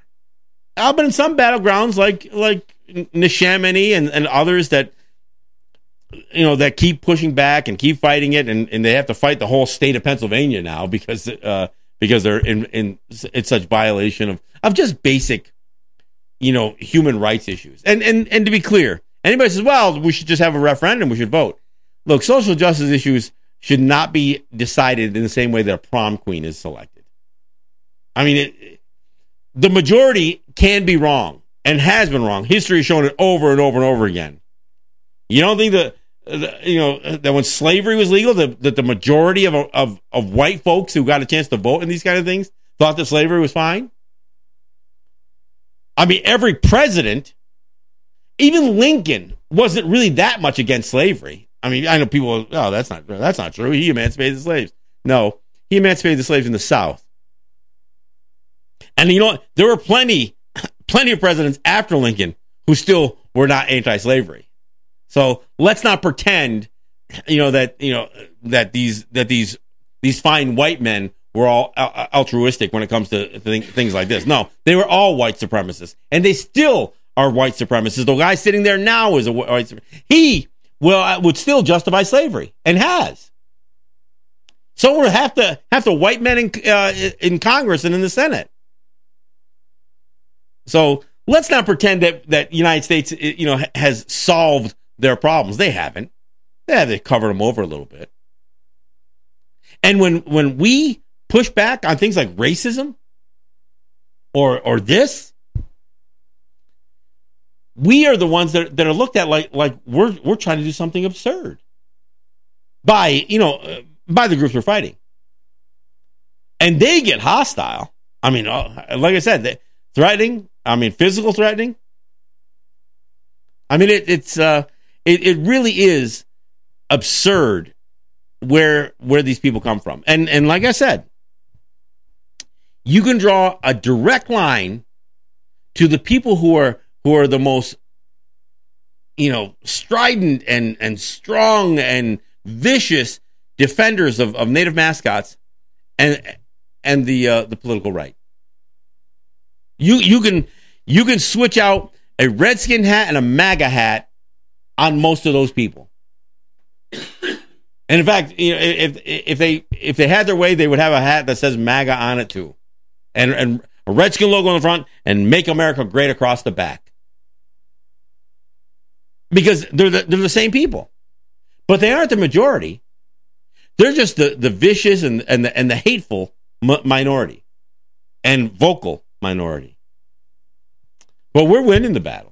Uh, but in some battlegrounds, like like Neshaminy and, and others that you know that keep pushing back and keep fighting it, and, and they have to fight the whole state of Pennsylvania now because. Uh, Because they're in, in it's such violation of, of just basic, you know, human rights issues. And and and to be clear, anybody says, well, we should just have a referendum, we should vote. Look, social justice issues should not be decided in the same way that a prom queen is selected. I mean, it, the majority can be wrong and has been wrong. History has shown it over and over and over again. You don't think that... You know that when slavery was legal, that the, the majority of, of of white folks who got a chance to vote in these kind of things thought that slavery was fine. I mean, every president, even Lincoln, wasn't really that much against slavery. I mean, I know people. Oh, that's not that's not true. He emancipated the slaves. No, he emancipated the slaves in the South. And you know, there were plenty, plenty of presidents after Lincoln who still were not anti-slavery. So let's not pretend, you know, that you know that these that these these fine white men were all altruistic when it comes to things like this. No, they were all white supremacists, and they still are white supremacists. The guy sitting there now is a white supremacist. He will would still justify slavery and has. So we're half the half the white men in uh, in Congress and in the Senate. So let's not pretend that that United States, you know, has solved their problems. They haven't. Yeah, they covered them over a little bit. And when when we push back on things like racism or or this, we are the ones that, that are looked at like like we're we're trying to do something absurd by you know by the groups we're fighting, and they get hostile. I mean, like I said, they, threatening. I mean, physical threatening. I mean, it, it's. Uh, It, it really is absurd where where these people come from. And and like I said, you can draw a direct line to the people who are who are the most, you know, strident and, and strong and vicious defenders of, of native mascots and and the uh, the political right. You you can you can switch out a redskin hat and a MAGA hat on most of those people. And in fact, you know, if if they if they had their way, they would have a hat that says MAGA on it too, and and a Redskin logo on the front, and "Make America Great" across the back. Because they're the, they're the same people, but they aren't the majority. They're just the, the vicious and and the and the hateful m- minority, and vocal minority. But we're winning the battle.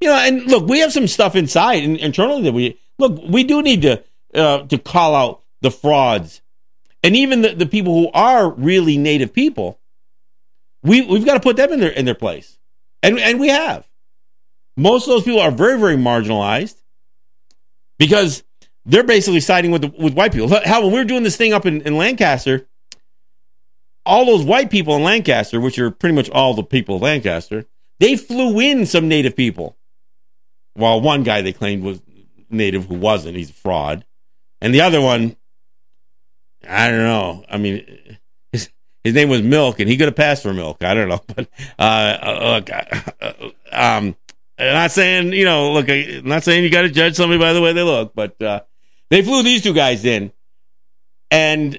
You know, and look, we have some stuff inside and internally that we look. We do need to uh, to call out the frauds, and even the, the people who are really Native people. We we've got to put them in their in their place, and and we have. Most of those people are very very marginalized because they're basically siding with the, with white people. How when we were doing this thing up in, in Lancaster, all those white people in Lancaster, which are pretty much all the people of Lancaster, they flew in some Native people. Well, one guy they claimed was Native who wasn't. He's a fraud. And the other one, I don't know. I mean, his, his name was Milk, and he could have passed for Milk. I don't know. But uh, look, um, I'm not saying, you know, look, I'm not saying you got to judge somebody by the way they look, but uh, they flew these two guys in, and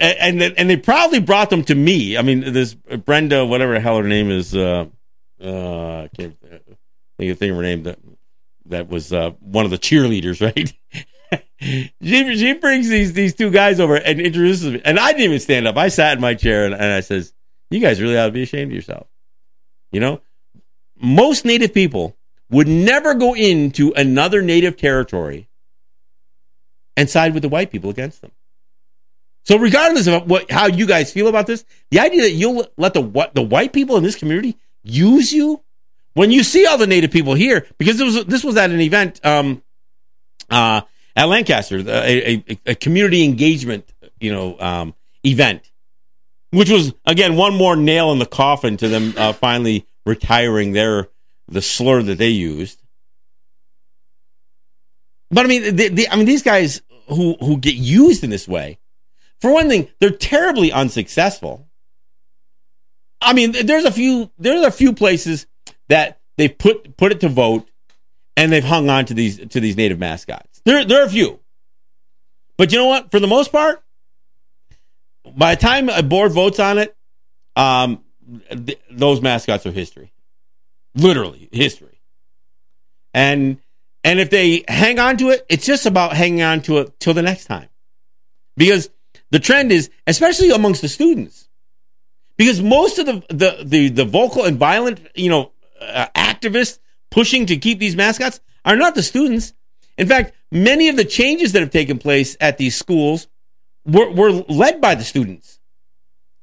and and they proudly brought them to me. I mean, this Brenda, whatever the hell her name is, uh, uh, I can't think of her name that that was uh, one of the cheerleaders, right? she she brings these these two guys over and introduces me, and I didn't even stand up. I sat in my chair and, and I says, "You guys really ought to be ashamed of yourself. You know, most Native people would never go into another Native territory and side with the white people against them. So regardless of what, how you guys feel about this, the idea that you'll let the what the white people in this community use you when you see all the Native people here, because it was, this was at an event um, uh, at Lancaster, a, a, a community engagement, you know, um, event, which was again one more nail in the coffin to them uh, finally retiring their the slur that they used. But I mean, the, the, I mean, these guys who who get used in this way. For one thing, they're terribly unsuccessful. I mean, there's a few there's a few places that they put put it to vote, and they've hung on to these to these Native mascots. There there are a few, but you know what? For the most part, by the time a board votes on it, um, th- those mascots are history, literally history. And and if they hang on to it, it's just about hanging on to it till the next time, because the trend is, especially amongst the students, because most of the the, the, the vocal and violent, you know, uh, activists pushing to keep these mascots are not the students. In fact, many of the changes that have taken place at these schools were, were led by the students,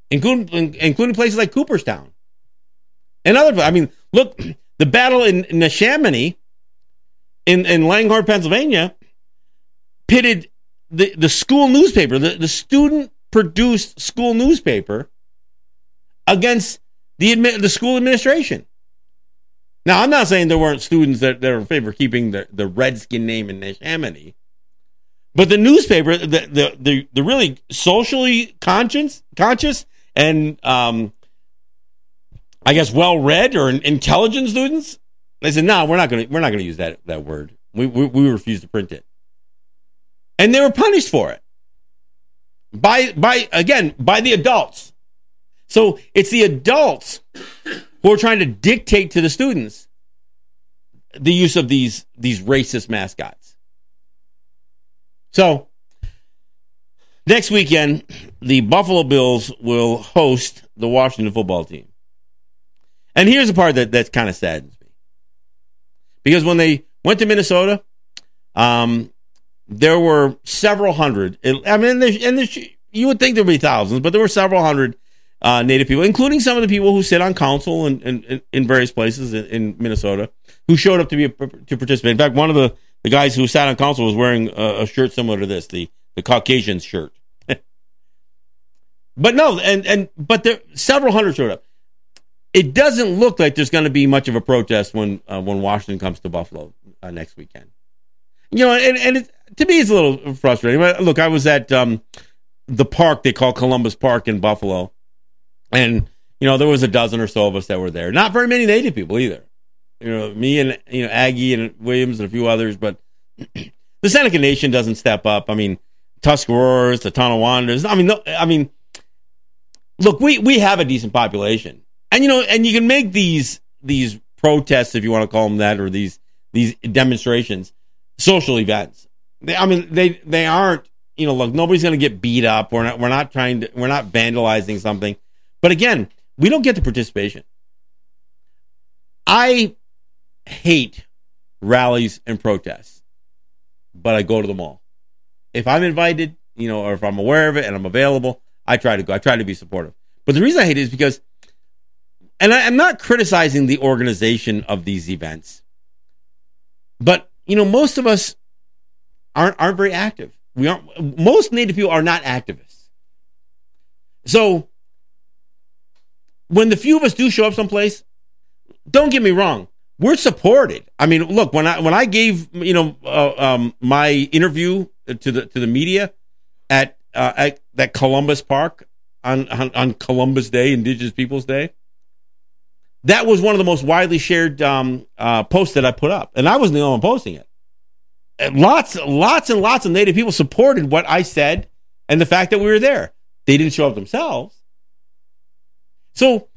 including including places like Cooperstown and other. I mean, look, the battle in Neshaminy in in Langhorne, Pennsylvania, pitted The the school newspaper, the, the student-produced school newspaper against the admi- the school administration. Now, I'm not saying there weren't students that, that were in favor of keeping the, the Redskin name in Neshaminy, but the newspaper, the the, the, the really socially conscious, conscious and, um, I guess, well-read or intelligent students, they said, no, we're not going to we're not going to use that, that word. We, we we refuse to print it. And they were punished for it by, by again, by the adults. So it's the adults who are trying to dictate to the students the use of these, these racist mascots. So next weekend, the Buffalo Bills will host the Washington football team. And here's the part that, that kind of saddens me. Because when they went to Minnesota, um... there were several hundred. I mean, and there's, and there's, you would think there would be thousands, but there were several hundred uh, Native people, including some of the people who sit on council and in, in, in various places in, in Minnesota, who showed up to be a, to participate. In fact, one of the, the guys who sat on council was wearing a, a shirt similar to this, the, the Caucasian shirt. But no, and and but there several hundred showed up. It doesn't look like there's going to be much of a protest when uh, when Washington comes to Buffalo uh, next weekend. You know, and and. It's, to me, it's a little frustrating. Look, I was at um, the park they call Columbus Park in Buffalo, and you know there was a dozen or so of us that were there. Not very many Native people either. You know, me and you know Aggie and Williams and a few others, but the Seneca Nation doesn't step up. I mean, Tuscaroras, the Tonawanders. I mean, no, I mean, look, we, we have a decent population, and you know, and you can make these these protests, if you want to call them that, or these these demonstrations, social events. They, I mean, they, they aren't, you know, look, nobody's going to get beat up. We're not, we're not trying to, we're not vandalizing something. But again, we don't get the participation. I hate rallies and protests, but I go to them all. If I'm invited, you know, or if I'm aware of it and I'm available, I try to go. I try to be supportive. But the reason I hate it is because, and I, I'm not criticizing the organization of these events, but, you know, most of us, Aren't aren't very active. We aren't. Most Native people are not activists. So when the few of us do show up someplace, don't get me wrong, we're supported. I mean, look, when I when I gave you know uh, um, my interview to the to the media at uh, at that Columbus Park on, on on Columbus Day, Indigenous Peoples Day, that was one of the most widely shared um, uh, posts that I put up, and I wasn't the only one posting it. Lots, lots and lots of Native people supported what I said and the fact that we were there. They didn't show up themselves. So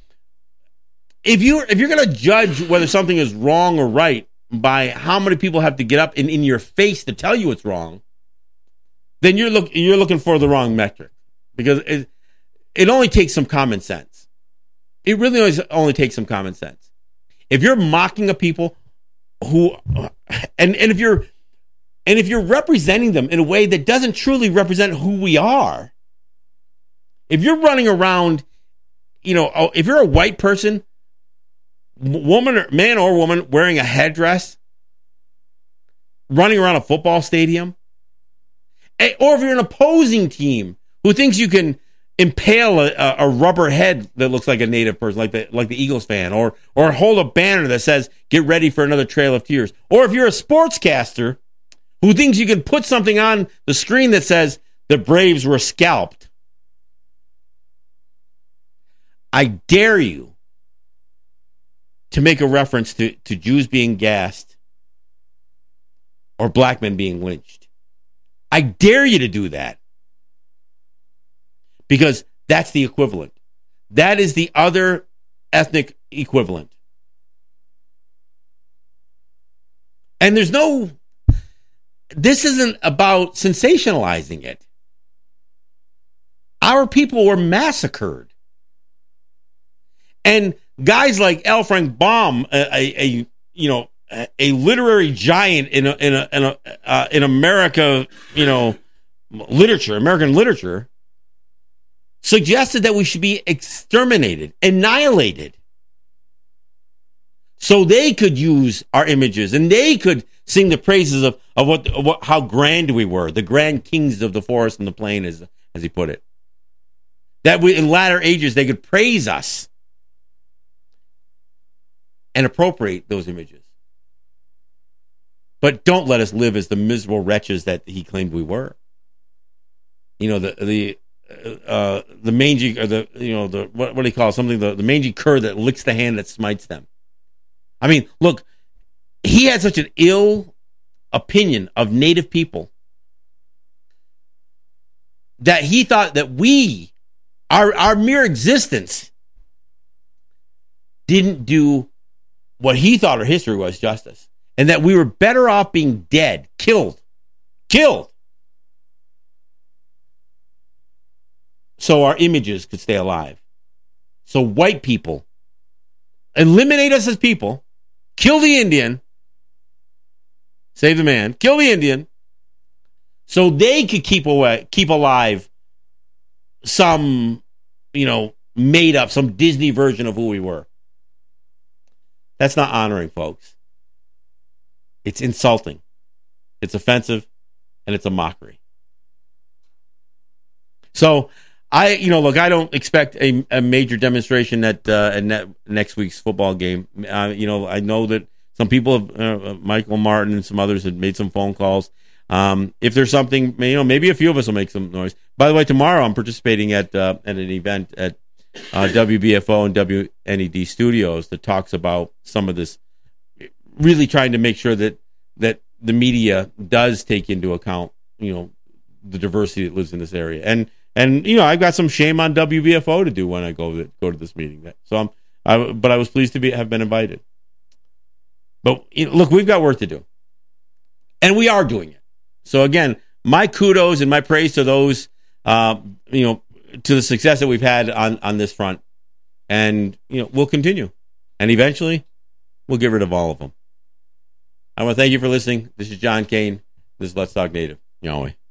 if you're, if you're going to judge whether something is wrong or right by how many people have to get up and in your face to tell you it's wrong, then you're, look, you're looking for the wrong metric, because it, it only takes some common sense. It really only, only takes some common sense. If you're mocking a people who, and, and if you're, and if you're representing them in a way that doesn't truly represent who we are, if you're running around, you know, if you're a white person, woman or man or woman wearing a headdress, running around a football stadium, or if you're an opposing team who thinks you can impale a, a rubber head that looks like a Native person, like the like the Eagles fan, or or hold a banner that says "Get ready for another trail of tears," or if you're a sportscaster who thinks you can put something on the screen that says the Braves were scalped, I dare you to make a reference to, to Jews being gassed or black men being lynched. I dare you to do that, because that's the equivalent. That is the other ethnic equivalent. And there's no, this isn't about sensationalizing it. Our people were massacred. And guys like L. Frank Baum, a, a, a you know, a literary giant in a, in a, in a, uh, in America, you know, literature, American literature, suggested that we should be exterminated, annihilated, so they could use our images and they could sing the praises of of what, of what how grand we were, the grand kings of the forest and the plain, as as he put it. That we, in latter ages, they could praise us and appropriate those images. But don't let us live as the miserable wretches that he claimed we were. You know, the the. Uh, the mangy, or the, you know, the what, what do you call it? something? The, the mangy cur that licks the hand that smites them. I mean, look, he had such an ill opinion of Native people that he thought that we, our our mere existence, didn't do what he thought our history was justice, and that we were better off being dead, killed, killed. So our images could stay alive. So white people, eliminate us as people, kill the Indian, save the man, kill the Indian, so they could keep away, keep alive some, you know, made up, some Disney version of who we were. That's not honoring, folks. It's insulting. It's offensive, and it's a mockery. So, I, you know, look, I don't expect a, a major demonstration at, uh, at ne- next week's football game. Uh, you know, I know that some people, have, uh, Michael Martin and some others, had made some phone calls. Um, if there's something, you know, maybe a few of us will make some noise. By the way, tomorrow I'm participating at uh, at an event at uh, W B F O and W N E D studios that talks about some of this, really trying to make sure that that the media does take into account, you know, the diversity that lives in this area. And And, you know, I've got some shame on W B F O to do when I go to, go to this meeting. So I'm, I, but I was pleased to be have been invited. But, you know, look, we've got work to do. And we are doing it. So, again, my kudos and my praise to those, uh, you know, to the success that we've had on, on this front. And, you know, we'll continue. And eventually, we'll get rid of all of them. I want to thank you for listening. This is John Kane. This is Let's Talk Native. Yahweh.